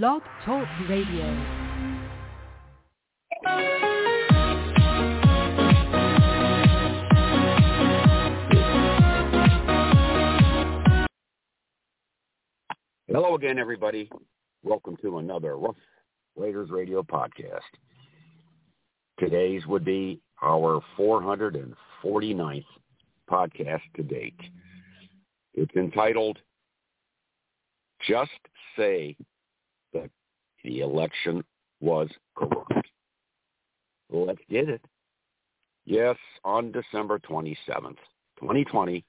Blog Talk Radio. Hello again, everybody. Welcome to another Rough Raiders Radio podcast. Today's would be our 449th podcast to date. It's entitled, Just Say That the Election Was Corrupt. Let's get it. Yes, on December 27th, 2020,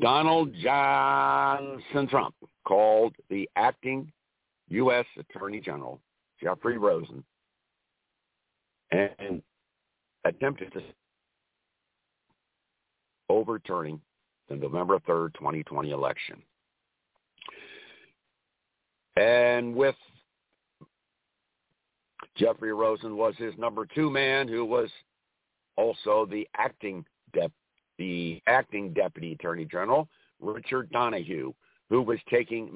Donald Johnson Trump called the acting U.S. Attorney General, Jeffrey Rosen, and attempted to overturning the November 3rd, 2020 election. And with Jeffrey Rosen was his number two man, who was also the acting Deputy Attorney General, Richard Donahue, who was taking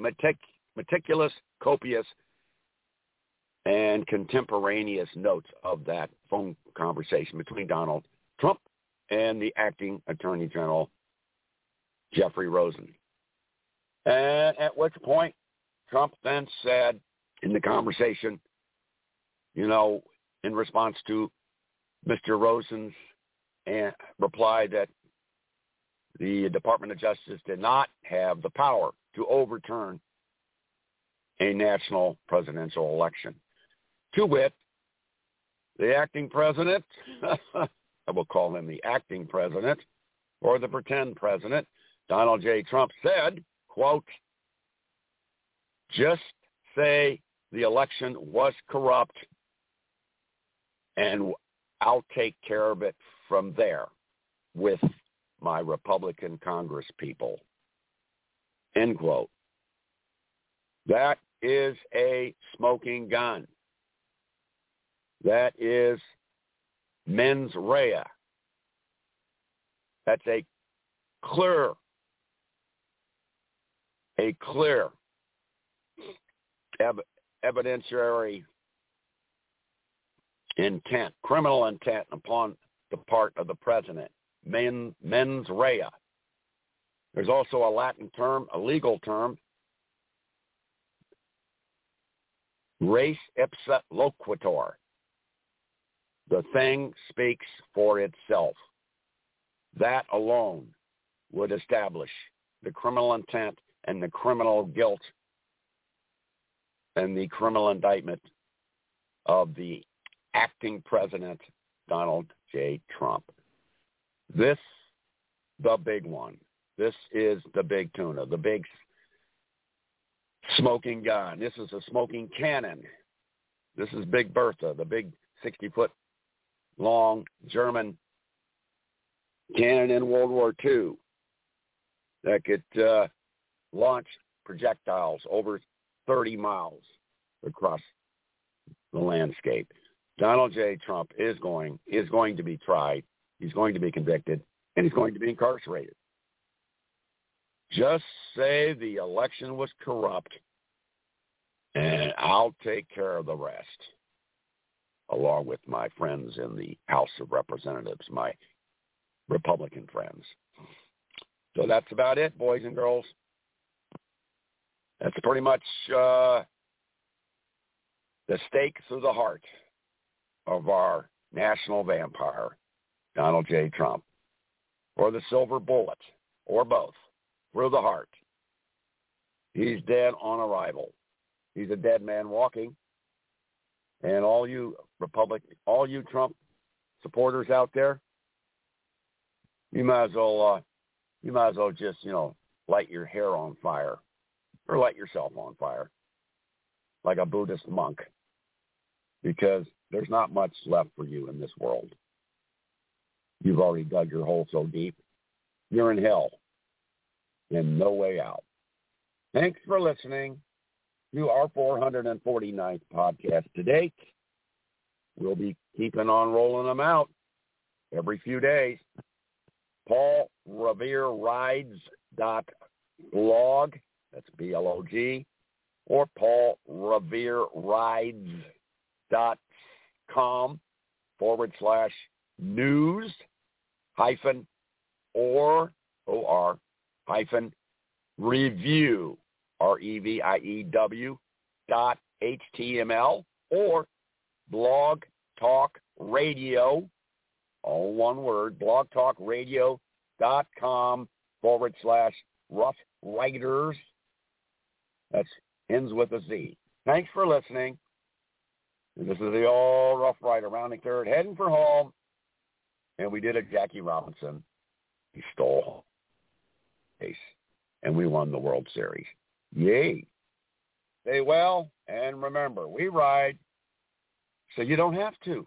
meticulous, copious, and contemporaneous notes of that phone conversation between Donald Trump and the acting Attorney General, Jeffrey Rosen. And at which point, Trump then said in the conversation, in response to Mr. Rosen's reply that the Department of Justice did not have the power to overturn a national presidential election. To wit, the acting president, I will call him the acting president, or the pretend president, Donald J. Trump said, quote, just say the election was corrupt and I'll take care of it from there with my Republican Congress people, end quote. That is a smoking gun. That is mens rea. That's a clear evidentiary intent, criminal intent upon the part of the president, mens rea. There's also a Latin term, a legal term, res ipsa loquitur. The thing speaks for itself. That alone would establish the criminal intent and the criminal guilt and the criminal indictment of the acting president, Donald J. Trump. This, the big one. This is the big tuna, the big smoking gun. This is a smoking cannon. This is Big Bertha, the big 60-foot-long German cannon in World War II that could launch projectiles over 30 miles across the landscape. Donald J. Trump is going to be tried. He's going to be convicted, and he's going to be incarcerated. Just say the election was corrupt, and I'll take care of the rest, along with my friends in the House of Representatives, my Republican friends. So that's about it, boys and girls. That's pretty much the stake through the heart of our national vampire, Donald J. Trump, or the silver bullet, or both, through the heart. He's dead on arrival. He's a dead man walking. And all you Trump supporters out there, you might as well just, light your hair on fire, or light yourself on fire, like a Buddhist monk, because there's not much left for you in this world. You've already dug your hole so deep. You're in hell and no way out. Thanks for listening to our 449th podcast to date. We'll be keeping on rolling them out every few days. PaulRevereRides.blog, that's blog, or paulrevierewides.com/news-or-review, REVIEW.html, or blogtalkradio, all one word, blogtalkradio.com/roughwriters. That ends with a Z. Thanks for listening. This is the All Rough Rider, rounding third, heading for home. And we did a Jackie Robinson. He stole home. Ace. And we won the World Series. Yay. Stay well, and remember, we ride so you don't have to.